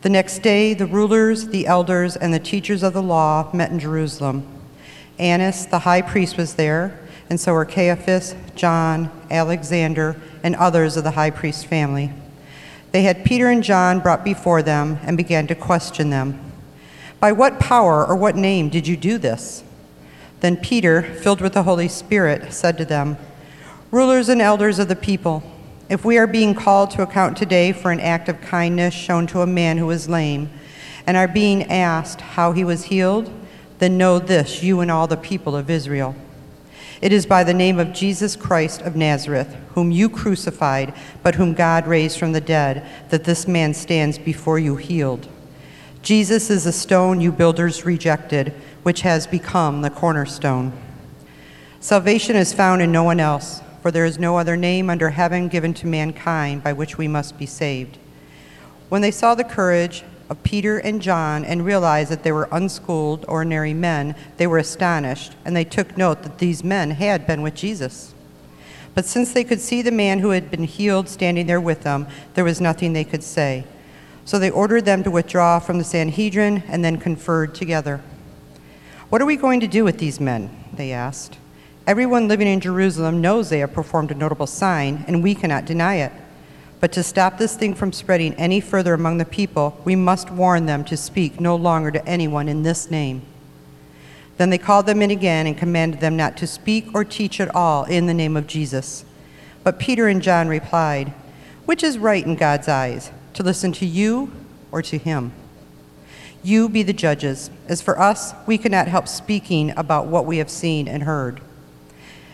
The next day, the rulers, the elders, and the teachers of the law met in Jerusalem. Annas, the high priest, was there, and so were Caiaphas, John, Alexander, and others of the high priest's family. They had Peter and John brought before them and began to question them. By what power or what name did you do this? Then Peter, filled with the Holy Spirit, said to them, Rulers and elders of the people, if we are being called to account today for an act of kindness shown to a man who was lame, and are being asked how he was healed, then know this, you and all the people of Israel. It is by the name of Jesus Christ of Nazareth, whom you crucified, but whom God raised from the dead, that this man stands before you healed. Jesus is the stone you builders rejected, which has become the cornerstone. Salvation is found in no one else, for there is no other name under heaven given to mankind by which we must be saved. When they saw the courage of Peter and John and realized that they were unschooled, ordinary men, they were astonished, and they took note that these men had been with Jesus. But since they could see the man who had been healed standing there with them, there was nothing they could say. So they ordered them to withdraw from the Sanhedrin and then conferred together. What are we going to do with these men? They asked. Everyone living in Jerusalem knows they have performed a notable sign, and we cannot deny it. But to stop this thing from spreading any further among the people, we must warn them to speak no longer to anyone in this name. Then they called them in again and commanded them not to speak or teach at all in the name of Jesus. But Peter and John replied, Which is right in God's eyes? To listen to you or to him? You be the judges. As for us, we cannot help speaking about what we have seen and heard.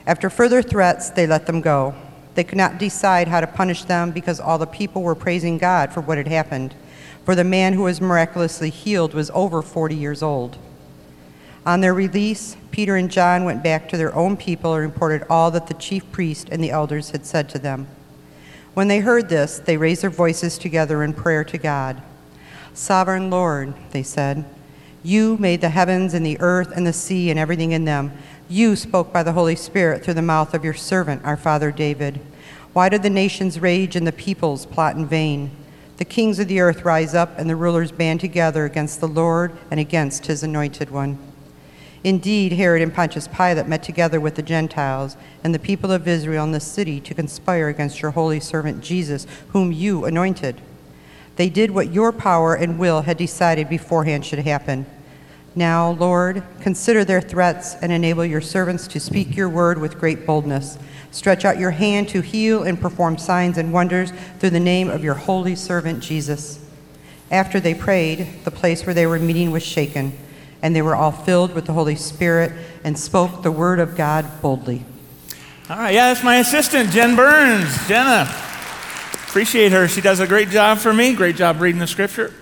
After further threats, they let them go. They could not decide how to punish them because all the people were praising God for what had happened, for the man who was miraculously healed was over 40 years old. On their release, Peter and John went back to their own people and reported all that the chief priest and the elders had said to them. When they heard this, they raised their voices together in prayer to God. Sovereign Lord, they said, you made the heavens and the earth and the sea and everything in them. You spoke by the Holy Spirit through the mouth of your servant, our father David. Why do the nations rage and the peoples plot in vain? The kings of the earth rise up and the rulers band together against the Lord and against his anointed one. Indeed, Herod and Pontius Pilate met together with the Gentiles and the people of Israel in the city to conspire against your holy servant Jesus, whom you anointed. They did what your power and will had decided beforehand should happen. Now, Lord, consider their threats and enable your servants to speak your word with great boldness. Stretch out your hand to heal and perform signs and wonders through the name of your holy servant Jesus. After they prayed, the place where they were meeting was shaken, and they were all filled with the Holy Spirit and spoke the word of God boldly. All right, yeah, that's my assistant, Jen Burns. Jenna, appreciate her. She does a great job for me. Great job reading the scripture.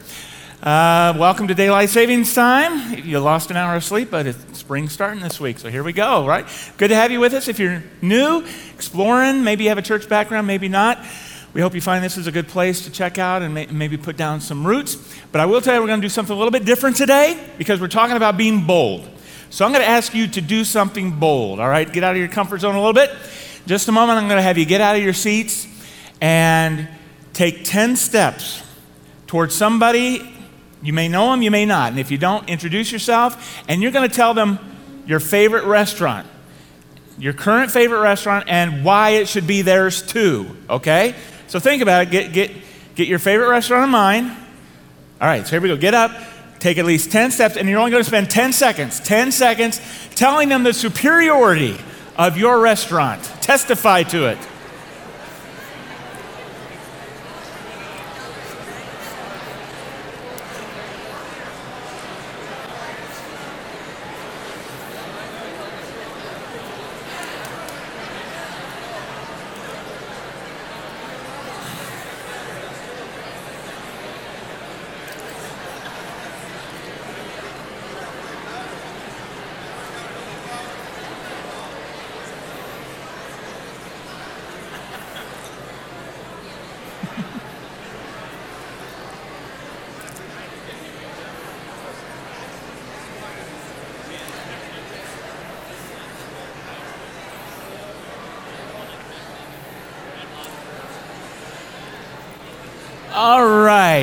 Welcome to Daylight Savings Time. You lost an hour of sleep, but it's spring starting this week, so here we go, right? Good to have you with us. If you're new, exploring, maybe you have a church background, maybe not, we hope you find this is a good place to check out and maybe put down some roots. But I will tell you, we're going to do something a little bit different today because we're talking about being bold. So I'm going to ask you to do something bold, all right? Get out of your comfort zone a little bit. Just a moment, I'm going to have you get out of your seats and take 10 steps towards somebody. You may know them, you may not. And if you don't, introduce yourself. And you're going to tell them your favorite restaurant, your current favorite restaurant, and why it should be theirs too, okay? So think about it, get your favorite restaurant in mind. All right, so here we go, get up, take at least 10 steps, and you're only gonna spend 10 seconds telling them the superiority of your restaurant. Testify to it.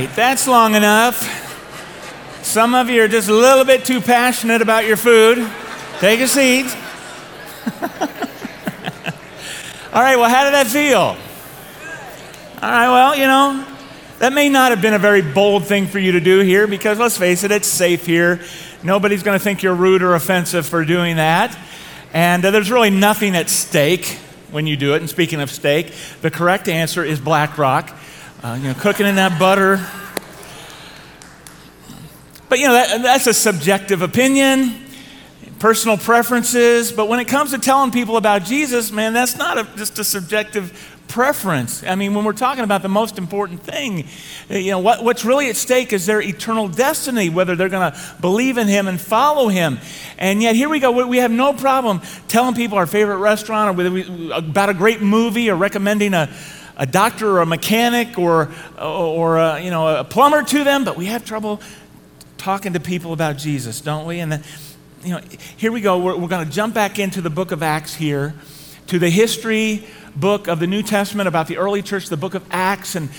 right, that's long enough. Some of you are just a little bit too passionate about your food. Take a seat. All right, well, how did that feel? All right, well, you know, that may not have been a very bold thing for you to do here because, let's face it, it's safe here. Nobody's going to think you're rude or offensive for doing that. And there's really nothing at stake when you do it. And speaking of steak, the correct answer is BlackRock. Cooking in that butter. But, that's a subjective opinion, personal preferences. But when it comes to telling people about Jesus, man, that's not just a subjective preference. I mean, when we're talking about the most important thing, what's really at stake is their eternal destiny, whether they're going to believe in him and follow him. And yet here we go. We have no problem telling people our favorite restaurant or about a great movie or recommending a doctor or a mechanic or a plumber to them, but we have trouble talking to people about Jesus, don't we? And then, here we go. We're going to jump back into the book of Acts here, to the history book of the New Testament about the early church, the book of Acts, and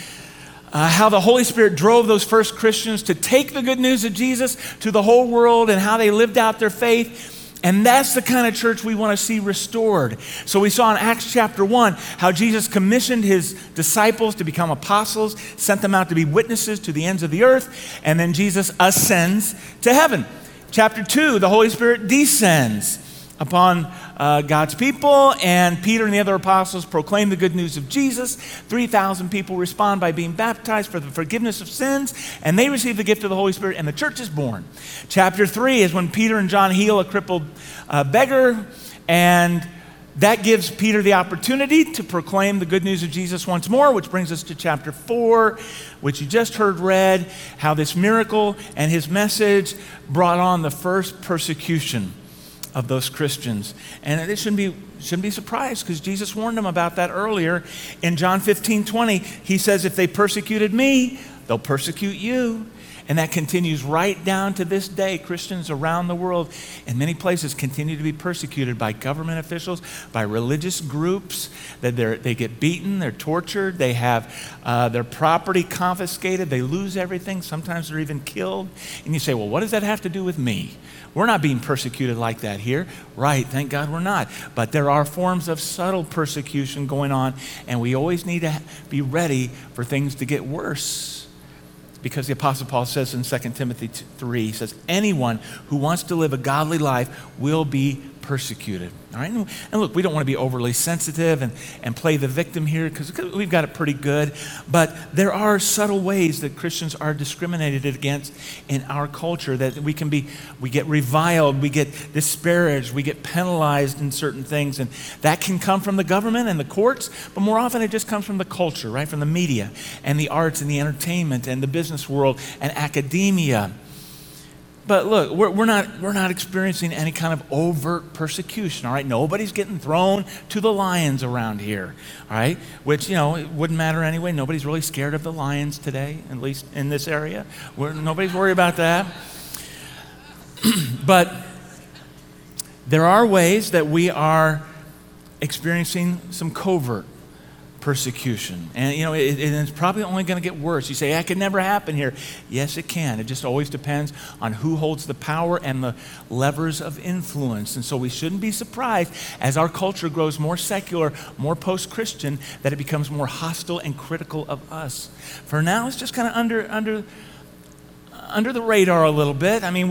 how the Holy Spirit drove those first Christians to take the good news of Jesus to the whole world and how they lived out their faith. And that's the kind of church we want to see restored. So we saw in Acts chapter 1 how Jesus commissioned his disciples to become apostles, sent them out to be witnesses to the ends of the earth, and then Jesus ascends to heaven. Chapter 2, the Holy Spirit descends upon God's people, and Peter and the other apostles proclaim the good news of Jesus. 3,000 people respond by being baptized for the forgiveness of sins, and they receive the gift of the Holy Spirit, and the church is born. Chapter 3 is when Peter and John heal a crippled beggar, and that gives Peter the opportunity to proclaim the good news of Jesus once more, which brings us to chapter 4, which you just heard read, how this miracle and his message brought on the first persecution of those Christians. And it shouldn't be surprised, because Jesus warned them about that earlier. In John 15:20, he says, if they persecuted me, they'll persecute you. And that continues right down to this day. Christians around the world in many places continue to be persecuted by government officials, by religious groups. They get beaten, they're tortured, they have their property confiscated, they lose everything, sometimes they're even killed. And you say, well, what does that have to do with me? We're not being persecuted like that here. Right, thank God we're not. But there are forms of subtle persecution going on, and we always need to be ready for things to get worse. Because the Apostle Paul says in 2 Timothy 3, he says, anyone who wants to live a godly life will be persecuted. All right? And look, we don't want to be overly sensitive and play the victim here, because we've got it pretty good. But there are subtle ways that Christians are discriminated against in our culture, that we get reviled, we get disparaged, we get penalized in certain things. And that can come from the government and the courts, but more often it just comes from the culture, right? From the media and the arts and the entertainment and the business world and academia. But look, we're not experiencing any kind of overt persecution, all right? Nobody's getting thrown to the lions around here, all right? Which, it wouldn't matter anyway. Nobody's really scared of the lions today, at least in this area. Nobody's worried about that. But there are ways that we are experiencing some covert persecution. And it's probably only going to get worse. You say, that could never happen here. Yes, it can. It just always depends on who holds the power and the levers of influence. And so we shouldn't be surprised as our culture grows more secular, more post-Christian, that it becomes more hostile and critical of us. For now, it's just kind of under the radar a little bit. I mean,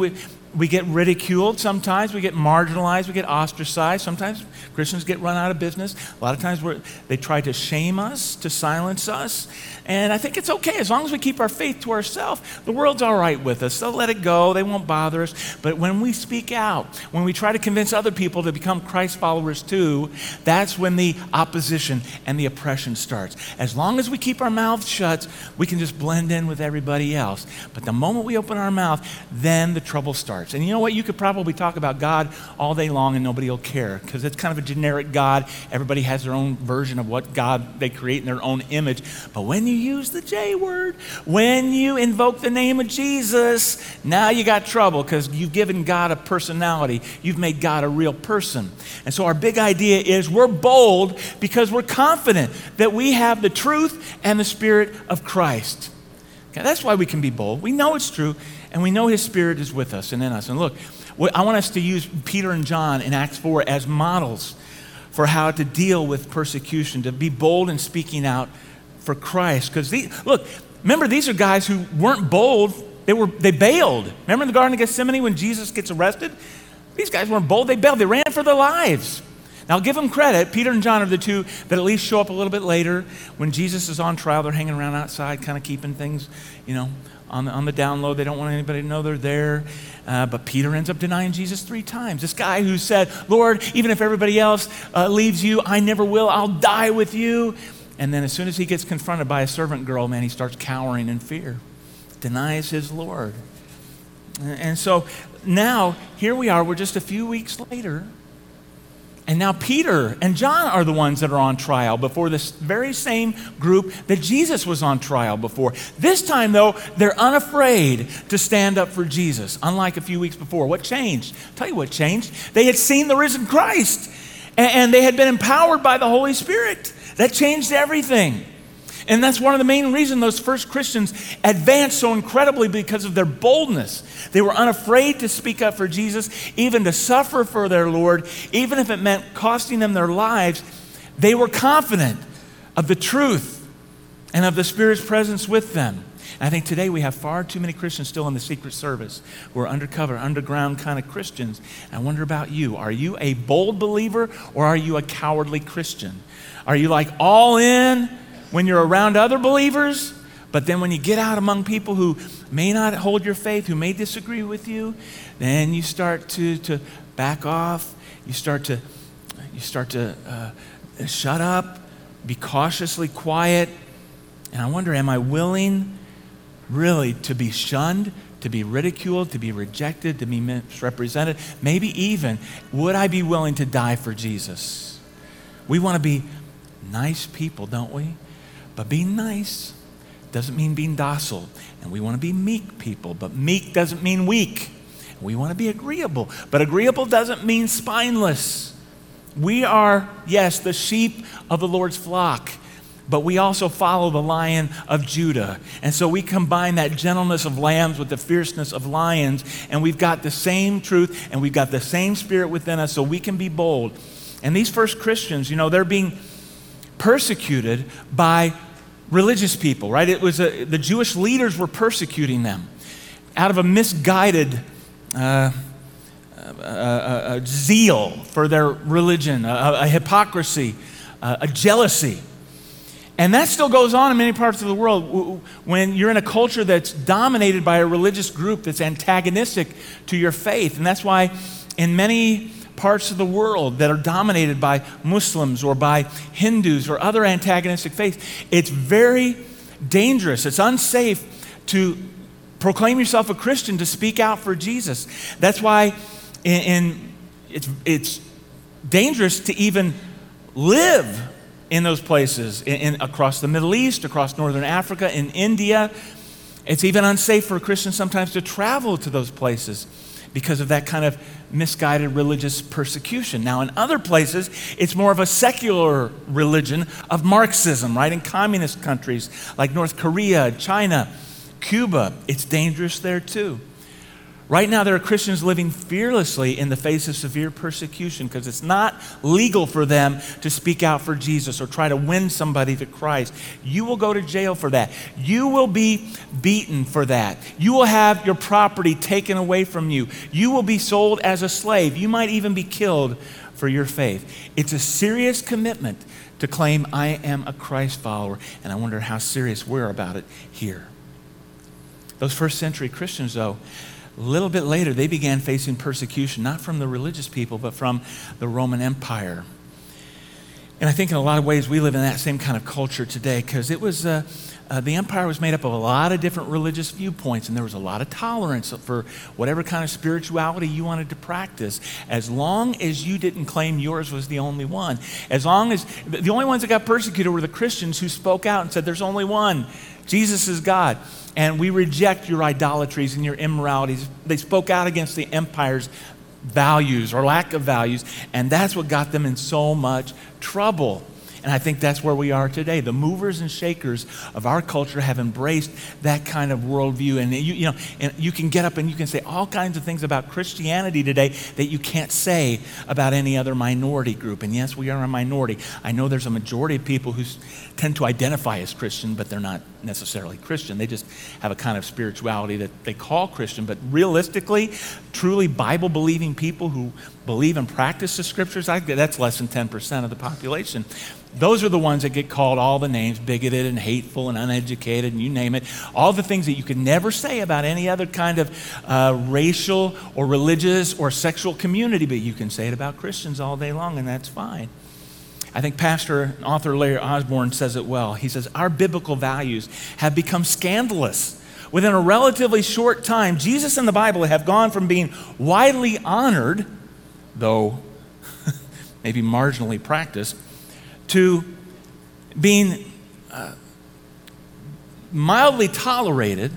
we get ridiculed sometimes, we get marginalized, we get ostracized. Sometimes Christians get run out of business. A lot of times they try to shame us, to silence us. And I think it's okay as long as we keep our faith to ourselves. The world's all right with us. They'll let it go. They won't bother us. But when we speak out, when we try to convince other people to become Christ followers too, that's when the opposition and the oppression starts. As long as we keep our mouths shut, we can just blend in with everybody else. But the moment we open our mouth, then the trouble starts. And you know what? You could probably talk about God all day long and nobody will care, because it's kind of a generic God. Everybody has their own version of what God they create in their own image. But when you use the J word, when you invoke the name of Jesus, now you got trouble, because you've given God a personality. You've made God a real person. And so our big idea is we're bold because we're confident that we have the truth and the Spirit of Christ. Okay, that's why we can be bold. We know it's true, and we know his Spirit is with us and in us. And look, I want us to use Peter and John in Acts 4 as models for how to deal with persecution, to be bold in speaking out for Christ. Because, look, remember, these are guys who weren't bold. They bailed. Remember in the Garden of Gethsemane when Jesus gets arrested? These guys weren't bold. They bailed. They ran for their lives. Now, I'll give them credit. Peter and John are the two that at least show up a little bit later when Jesus is on trial. They're hanging around outside, kind of keeping things, you know, on the down low. They don't want anybody to know they're there. But Peter ends up denying Jesus 3 times. This guy who said, "Lord, even if everybody else leaves you, I never will. I'll die with you." And then as soon as he gets confronted by a servant girl, man, he starts cowering in fear, denies his Lord. And so now here we are. We're just a few weeks later. And now Peter and John are the ones that are on trial before this very same group that Jesus was on trial before. This time, though, they're unafraid to stand up for Jesus, unlike a few weeks before. What changed? I'll tell you what changed. They had seen the risen Christ, and they had been empowered by the Holy Spirit. That changed everything. And that's one of the main reasons those first Christians advanced so incredibly, because of their boldness. They were unafraid to speak up for Jesus, even to suffer for their Lord, even if it meant costing them their lives. They were confident of the truth and of the Spirit's presence with them. And I think today we have far too many Christians still in the Secret Service who are undercover, underground kind of Christians. I wonder about you. Are you a bold believer, or are you a cowardly Christian? Are you like all in when you're around other believers, but then when you get out among people who may not hold your faith, who may disagree with you, then you start to back off. You start to shut up, be cautiously quiet. And I wonder, am I willing really to be shunned, to be ridiculed, to be rejected, to be misrepresented? Maybe even, would I be willing to die for Jesus? We want to be nice people, don't we? But being nice doesn't mean being docile. And we want to be meek people, but meek doesn't mean weak. We want to be agreeable, but agreeable doesn't mean spineless. We are, yes, the sheep of the Lord's flock, but we also follow the Lion of Judah. And so we combine that gentleness of lambs with the fierceness of lions, and we've got the same truth, and we've got the same Spirit within us, so we can be bold. And these first Christians, you know, they're being persecuted by religious people, right? It was the Jewish leaders were persecuting them out of a misguided zeal for their religion, a hypocrisy, a jealousy. And that still goes on in many parts of the world. When you're in a culture that's dominated by a religious group that's antagonistic to your faith, and that's why in many parts of the world that are dominated by Muslims or by Hindus or other antagonistic faiths, it's very dangerous. It's unsafe to proclaim yourself a Christian, to speak out for Jesus. That's why it's dangerous to even live in those places, across the Middle East, across Northern Africa, in India. It's even unsafe for Christians sometimes to travel to those places because of that kind of misguided religious persecution. Now, in other places, it's more of a secular religion of Marxism, right? In communist countries like North Korea, China, Cuba, it's dangerous there too. Right now, there are Christians living fearlessly in the face of severe persecution because it's not legal for them to speak out for Jesus or try to win somebody to Christ. You will go to jail for that. You will be beaten for that. You will have your property taken away from you. You will be sold as a slave. You might even be killed for your faith. It's a serious commitment to claim, "I am a Christ follower," and I wonder how serious we're about it here. Those first century Christians, though, a little bit later, they began facing persecution, not from the religious people, but from the Roman Empire. And I think in a lot of ways we live in that same kind of culture today, because it was the empire was made up of a lot of different religious viewpoints, and there was a lot of tolerance for whatever kind of spirituality you wanted to practice, as long as you didn't claim yours was the only one. As long as the only ones that got persecuted were the Christians who spoke out and said, "There's only one. Jesus is God, and we reject your idolatries and your immoralities." They spoke out against the empire's values or lack of values, and that's what got them in so much trouble. And I think that's where we are today. The movers and shakers of our culture have embraced that kind of worldview. And you can get up and you can say all kinds of things about Christianity today that you can't say about any other minority group. And yes, we are a minority. I know there's a majority of people who tend to identify as Christian, but they're not necessarily Christian. They just have a kind of spirituality that they call Christian. But realistically, truly Bible-believing people who believe and practice the scriptures, that's less than 10% of the population. Those are the ones that get called all the names, bigoted and hateful and uneducated and you name it. All the things that you could never say about any other kind of racial or religious or sexual community, but you can say it about Christians all day long, and that's fine. I think pastor and author Larry Osborne says it well. He says, our biblical values have become scandalous. Within a relatively short time, Jesus and the Bible have gone from being widely honored, though maybe marginally practiced, to being mildly tolerated,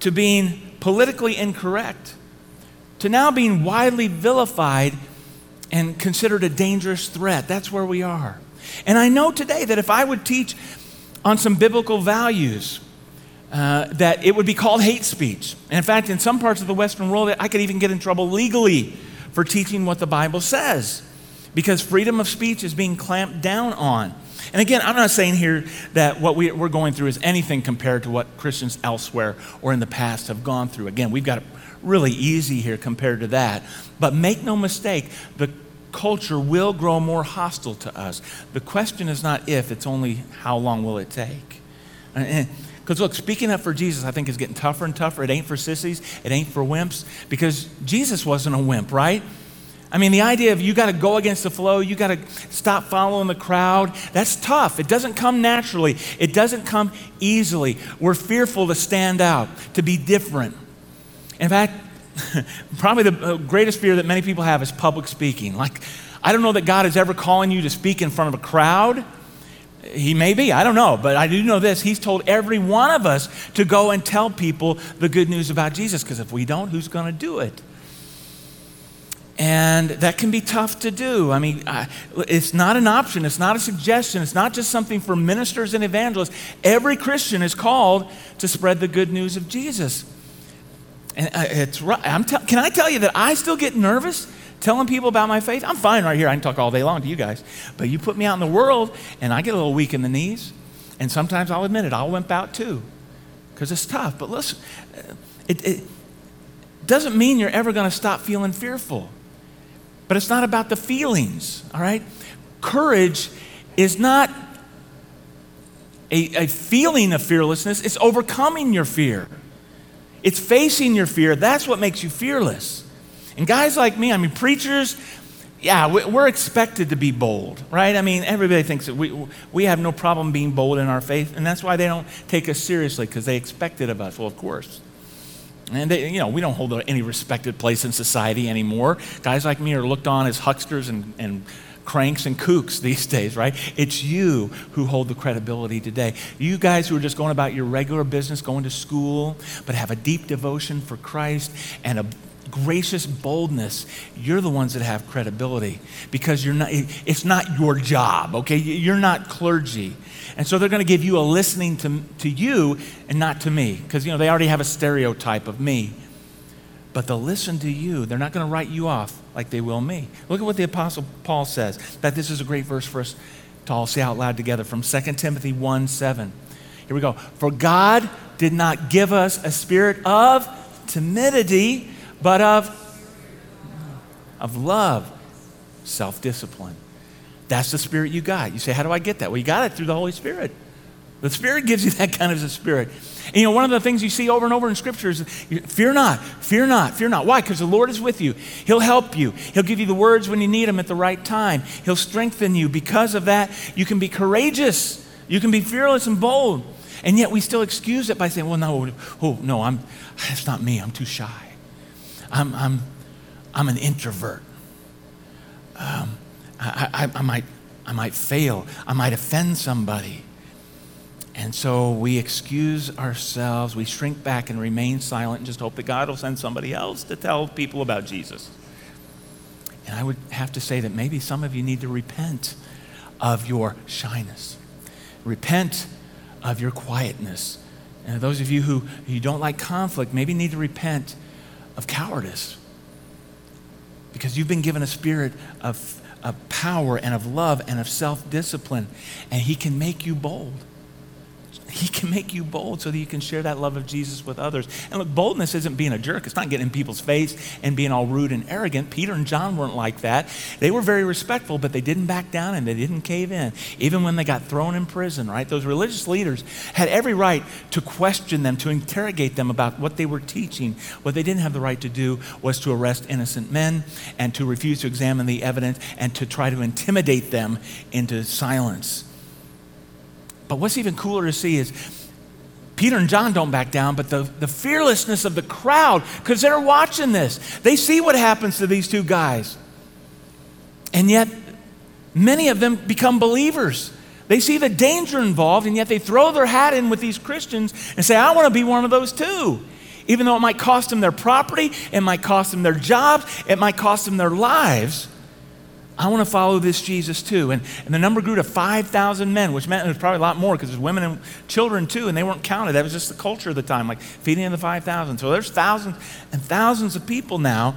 to being politically incorrect, to now being widely vilified and considered a dangerous threat. That's where we are. And I know today that if I would teach on some biblical values, that it would be called hate speech. And in fact, in some parts of the Western world, I could even get in trouble legally for teaching what the Bible says, because freedom of speech is being clamped down on. And again, I'm not saying here that what we're going through is anything compared to what Christians elsewhere or in the past have gone through. Again, we've got it really easy here compared to that. But make no mistake, the culture will grow more hostile to us. The question is not if, it's only how long will it take. Because look, speaking up for Jesus, I think, is getting tougher and tougher. It ain't for sissies, it ain't for wimps, because Jesus wasn't a wimp, right? I mean, the idea of you got to go against the flow, you got to stop following the crowd, that's tough. It doesn't come naturally. It doesn't come easily. We're fearful to stand out, to be different. In fact, probably the greatest fear that many people have is public speaking. Like, I don't know that God is ever calling you to speak in front of a crowd. He may be, I don't know, but I do know this. He's told every one of us to go and tell people the good news about Jesus, because if we don't, who's going to do it? And that can be tough to do. I mean, it's not an option. It's not a suggestion. It's not just something for ministers and evangelists. Every Christian is called to spread the good news of Jesus. And it's right. Can I tell you that I still get nervous telling people about my faith? I'm fine right here. I can talk all day long to you guys. But you put me out in the world, and I get a little weak in the knees. And sometimes I'll admit it, I'll wimp out too, because it's tough. But listen, it doesn't mean you're ever going to stop feeling fearful. But it's not about the feelings, all right? Courage is not a feeling of fearlessness. It's overcoming your fear. It's facing your fear. That's what makes you fearless. And guys like me, I mean, preachers, yeah, we're expected to be bold, right? I mean, everybody thinks that we have no problem being bold in our faith, and that's why they don't take us seriously, because they expect it of us. Well, of course. And we don't hold any respected place in society anymore. Guys like me are looked on as hucksters and cranks and kooks these days, right? It's you who hold the credibility today. You guys who are just going about your regular business, going to school, but have a deep devotion for Christ and a gracious boldness, you're the ones that have credibility, because it's not your job, okay? You're not clergy. And so they're going to give you a listening to you and not to me, because they already have a stereotype of me. But they'll listen to you. They're not going to write you off like they will me. Look at what the Apostle Paul says. That this is a great verse for us to all say out loud together from 2 Timothy 1:7. Here we go. For God did not give us a spirit of timidity, but of love, self-discipline. That's the spirit you got. You say, how do I get that? Well, you got it through the Holy Spirit. The Spirit gives you that kind of a spirit. And one of the things you see over and over in Scripture is, fear not, fear not, fear not. Why? Because the Lord is with you. He'll help you. He'll give you the words when you need them at the right time. He'll strengthen you. Because of that, you can be courageous. You can be fearless and bold. And yet we still excuse it by saying, well, no, it's not me. I'm too shy. I'm an introvert. I might fail. I might offend somebody. And so we excuse ourselves, we shrink back and remain silent and just hope that God will send somebody else to tell people about Jesus. And I would have to say that maybe some of you need to repent of your shyness. Repent of your quietness. And those of you who don't like conflict maybe need to repent of cowardice, because you've been given a spirit of power and of love and of self-discipline, and he can make you bold. He can make you bold so that you can share that love of Jesus with others. And look, boldness isn't being a jerk. It's not getting in people's face and being all rude and arrogant. Peter and John weren't like that. They were very respectful, but they didn't back down and they didn't cave in. Even when they got thrown in prison, right? Those religious leaders had every right to question them, to interrogate them about what they were teaching. What they didn't have the right to do was to arrest innocent men and to refuse to examine the evidence and to try to intimidate them into silence. But what's even cooler to see is Peter and John don't back down, but the fearlessness of the crowd, because they're watching this. They see what happens to these two guys. And yet, many of them become believers. They see the danger involved, and yet they throw their hat in with these Christians and say, I want to be one of those too. Even though it might cost them their property, it might cost them their jobs, it might cost them their lives. I want to follow this Jesus too. And the number grew to 5,000 men, which meant it was probably a lot more because there's women and children too, and they weren't counted. That was just the culture of the time, like feeding in the 5,000. So there's thousands and thousands of people now.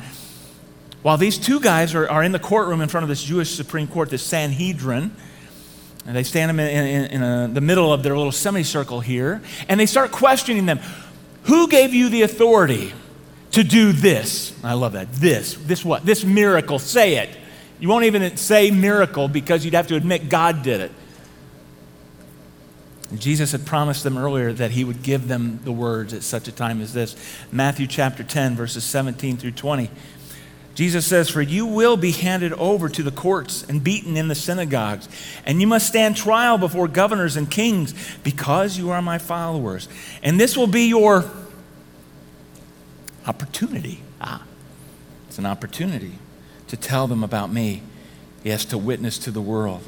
While these two guys are in the courtroom in front of this Jewish Supreme Court, this Sanhedrin, and they stand in the middle of their little semicircle here, and they start questioning them. Who gave you the authority to do this? I love that. This what? This miracle. Say it. You won't even say miracle because you'd have to admit God did it. Jesus had promised them earlier that he would give them the words at such a time as this. Matthew chapter 10, verses 17 through 20. Jesus says, "For you will be handed over to the courts and beaten in the synagogues, and you must stand trial before governors and kings because you are my followers. And this will be your opportunity." Ah, it's an opportunity to tell them about me. Yes, to witness to the world.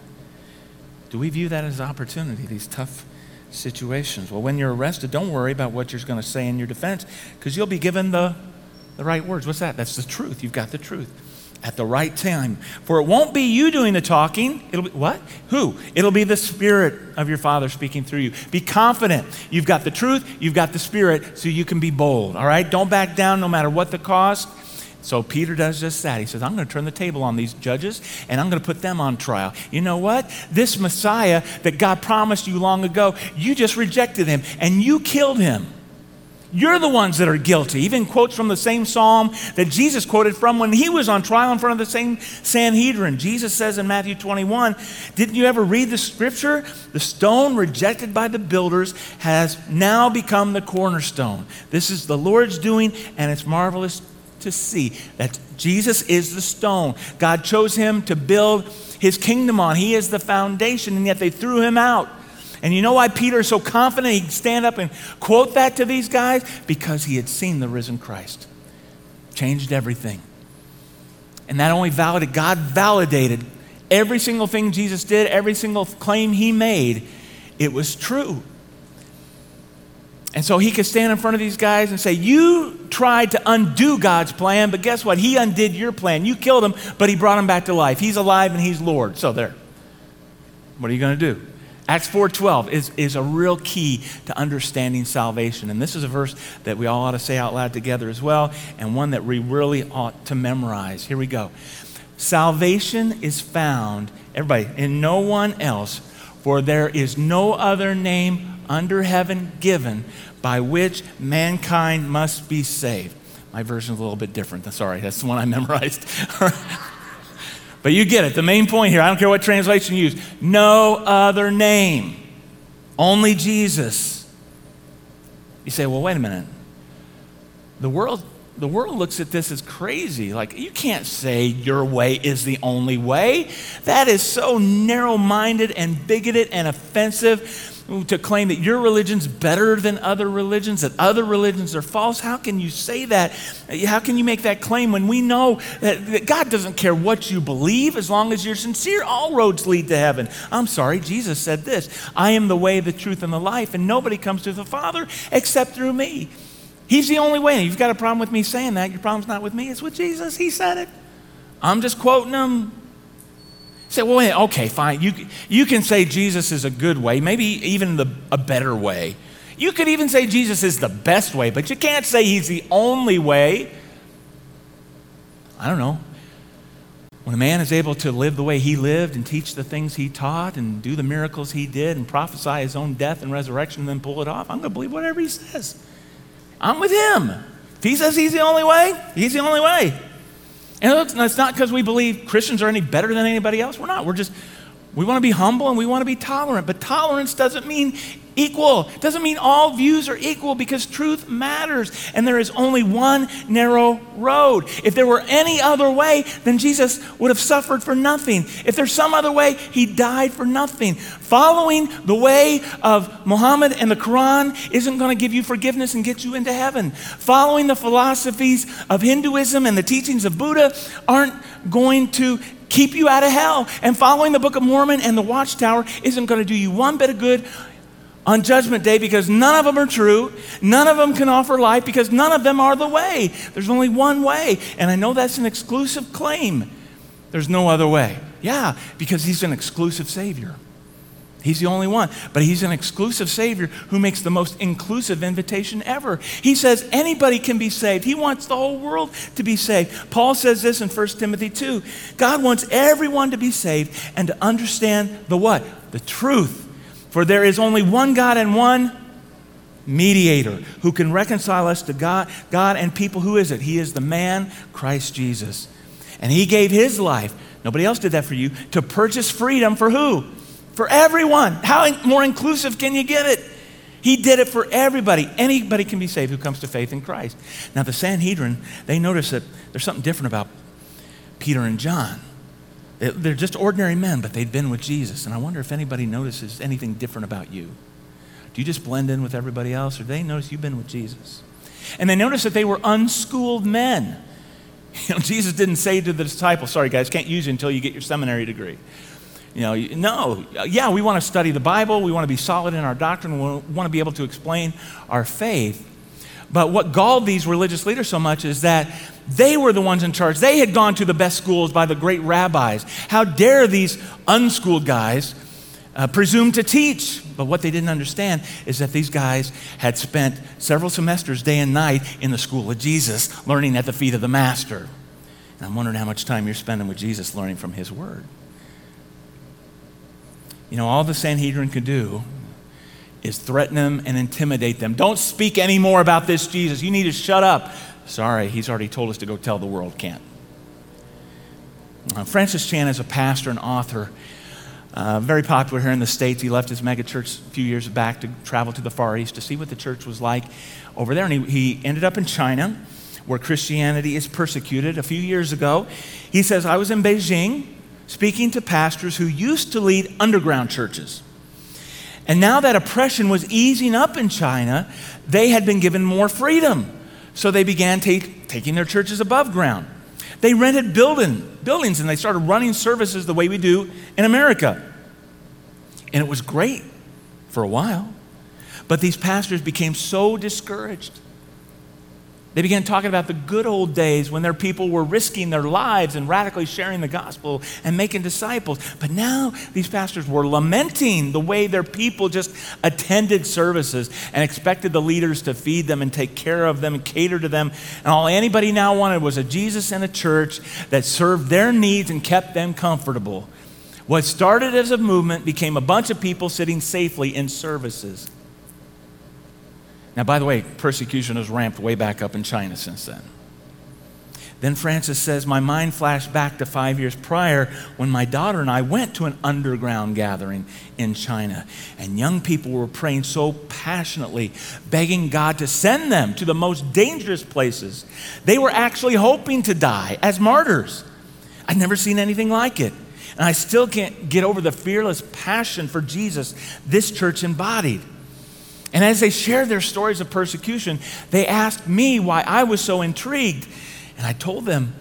Do we view that as opportunity, these tough situations? Well, when you're arrested, don't worry about what you're going to say in your defense, because you'll be given the right words. What's that? That's the truth. You've got the truth at the right time. For it won't be you doing the talking. It'll be what? Who? It'll be the Spirit of your Father speaking through you. Be confident. You've got the truth. You've got the Spirit, so you can be bold. All right? Don't back down no matter what the cost. So Peter does just that. He says, I'm going to turn the table on these judges, and I'm going to put them on trial. You know what? This Messiah that God promised you long ago, you just rejected him, and you killed him. You're the ones that are guilty. Even quotes from the same psalm that Jesus quoted from when he was on trial in front of the same Sanhedrin. Jesus says in Matthew 21, didn't you ever read the scripture? The stone rejected by the builders has now become the cornerstone. This is the Lord's doing, and it's marvelous to see that Jesus is the stone. God chose him to build his kingdom on. He is the foundation, and yet they threw him out. And you know why Peter is so confident he can stand up and quote that to these guys? Because he had seen the risen Christ. Changed everything. And not only validated, God validated every single thing Jesus did, every single claim he made. It was true. And so he could stand in front of these guys and say, you tried to undo God's plan, but guess what? He undid your plan. You killed him, but he brought him back to life. He's alive and he's Lord. So there. What are you going to do? Acts 4:12 is a real key to understanding salvation. And this is a verse that we all ought to say out loud together as well, and one that we really ought to memorize. Here we go. Salvation is found, everybody, in no one else, for there is no other name under heaven given by which mankind must be saved. My version's a little bit different. Sorry, that's the one I memorized. But you get it. The main point here, I don't care what translation you use. No other name. Only Jesus. You say, well, wait a minute. The world looks at this as crazy. Like, you can't say your way is the only way. That is so narrow-minded and bigoted and offensive to claim that your religion's better than other religions, that other religions are false. How can you say that? How can you make that claim when we know that God doesn't care what you believe as long as you're sincere? All roads lead to heaven. I'm sorry, Jesus said this. I am the way, the truth, and the life, and nobody comes to the Father except through me. He's the only way. And if you've got a problem with me saying that, your problem's not with me, it's with Jesus. He said it. I'm just quoting him. Say, well, okay, fine. You can say Jesus is a good way, maybe even a better way. You could even say Jesus is the best way, but you can't say he's the only way. I don't know. When a man is able to live the way he lived and teach the things he taught and do the miracles he did and prophesy his own death and resurrection and then pull it off, I'm going to believe whatever he says. I'm with him. If he says he's the only way, he's the only way. And it's not because we believe Christians are any better than anybody else. We're not. We want to be humble and we want to be tolerant. But tolerance doesn't mean equal. It doesn't mean all views are equal, because truth matters. And there is only one narrow road. If there were any other way, then Jesus would have suffered for nothing. If there's some other way, he died for nothing. Following the way of Muhammad and the Quran isn't going to give you forgiveness and get you into heaven. Following the philosophies of Hinduism and the teachings of Buddha aren't going to keep you out of hell. And following the Book of Mormon and the Watchtower isn't going to do you one bit of good on Judgment Day, because none of them are true. None of them can offer life, because none of them are the way. There's only one way. And I know that's an exclusive claim. There's no other way. Yeah, because he's an exclusive Savior. He's the only one. But he's an exclusive Savior who makes the most inclusive invitation ever. He says anybody can be saved. He wants the whole world to be saved. Paul says this in 1 Timothy 2. God wants everyone to be saved and to understand the what? The truth. For there is only one God and one mediator who can reconcile us to God and people. Who is it? He is the man, Christ Jesus. And he gave his life. Nobody else did that for you. To purchase freedom for who? For everyone. How more inclusive can you get it? He did it for everybody. Anybody can be saved who comes to faith in Christ. Now the Sanhedrin, they notice that there's something different about Peter and John. They're just ordinary men, but they've been with Jesus. And I wonder if anybody notices anything different about you. Do you just blend in with everybody else, or do they notice you've been with Jesus? And they notice that they were unschooled men. Jesus didn't say to the disciples, sorry guys, can't use you until you get your seminary degree. We want to study the Bible. We want to be solid in our doctrine. We want to be able to explain our faith. But what galled these religious leaders so much is that they were the ones in charge. They had gone to the best schools by the great rabbis. How dare these unschooled guys presume to teach? But what they didn't understand is that these guys had spent several semesters, day and night, in the school of Jesus, learning at the feet of the Master. And I'm wondering how much time you're spending with Jesus learning from his word. You know, all the Sanhedrin could do is threaten them and intimidate them. Don't speak any more about this Jesus. You need to shut up. Sorry, he's already told us to go tell the world, can't. Francis Chan is a pastor and author, very popular here in the States. He left his megachurch a few years back to travel to the Far East to see what the church was like over there. And he ended up in China, where Christianity is persecuted. A few years ago, he says, I was in Beijing, speaking to pastors who used to lead underground churches. And now that oppression was easing up in China, they had been given more freedom. So they began taking their churches above ground. They rented buildings and they started running services the way we do in America. And it was great for a while. But these pastors became so discouraged. They began talking about the good old days when their people were risking their lives and radically sharing the gospel and making disciples. But now these pastors were lamenting the way their people just attended services and expected the leaders to feed them and take care of them and cater to them. And all anybody now wanted was a Jesus and a church that served their needs and kept them comfortable. What started as a movement became a bunch of people sitting safely in services. Now, by the way, persecution has ramped way back up in China since then. Then Francis says, my mind flashed back to 5 years prior when my daughter and I went to an underground gathering in China. And young people were praying so passionately, begging God to send them to the most dangerous places. They were actually hoping to die as martyrs. I'd never seen anything like it. And I still can't get over the fearless passion for Jesus this church embodied. And as they shared their stories of persecution, they asked me why I was so intrigued. And I told them,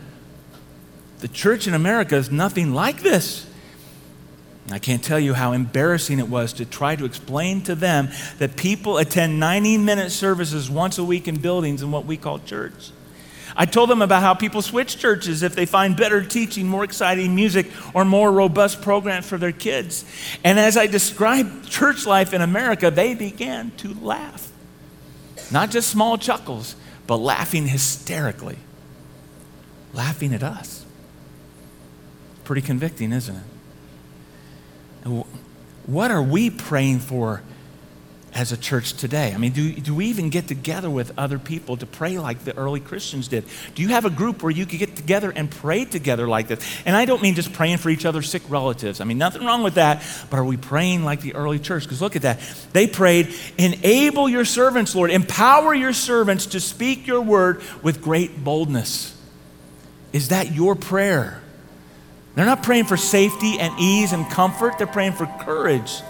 the church in America is nothing like this. And I can't tell you how embarrassing it was to try to explain to them that people attend 90-minute services once a week in buildings in what we call church. I told them about how people switch churches if they find better teaching, more exciting music, or more robust programs for their kids. And as I described church life in America, they began to laugh. Not just small chuckles, but laughing hysterically. Laughing at us. Pretty convicting, isn't it? And what are we praying for as a church today? I mean, do we even get together with other people to pray like the early Christians did? Do you have a group where you could get together and pray together like this? And I don't mean just praying for each other's sick relatives. I mean, nothing wrong with that, but are we praying like the early church? Because look at that. They prayed, enable your servants, Lord. Empower your servants to speak your word with great boldness. Is that your prayer? They're not praying for safety and ease and comfort. They're praying for courage.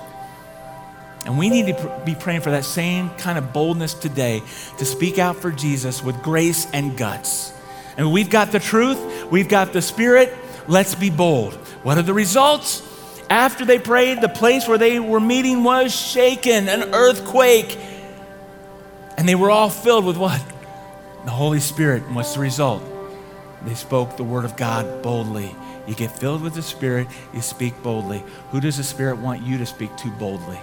And we need to be praying for that same kind of boldness today to speak out for Jesus with grace and guts. And we've got the truth. We've got the Spirit. Let's be bold. What are the results? After they prayed, the place where they were meeting was shaken, an earthquake. And they were all filled with what? The Holy Spirit. And what's the result? They spoke the word of God boldly. You get filled with the Spirit, you speak boldly. Who does the Spirit want you to speak to boldly?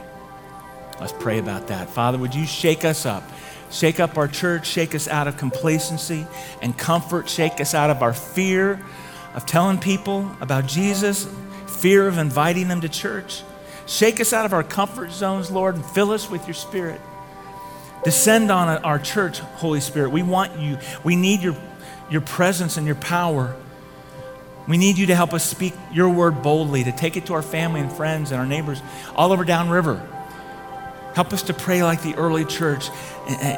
Let's pray about that. Father, would you shake us up? Shake up our church, shake us out of complacency and comfort, shake us out of our fear of telling people about Jesus, fear of inviting them to church. Shake us out of our comfort zones, Lord, and fill us with your Spirit. Descend on our church, Holy Spirit. We want you. We need your presence and your power. We need you to help us speak your word boldly, to take it to our family and friends and our neighbors all over downriver. Help us to pray like the early church.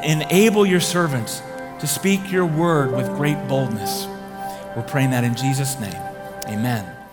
Enable your servants to speak your word with great boldness. We're praying that in Jesus' name. Amen.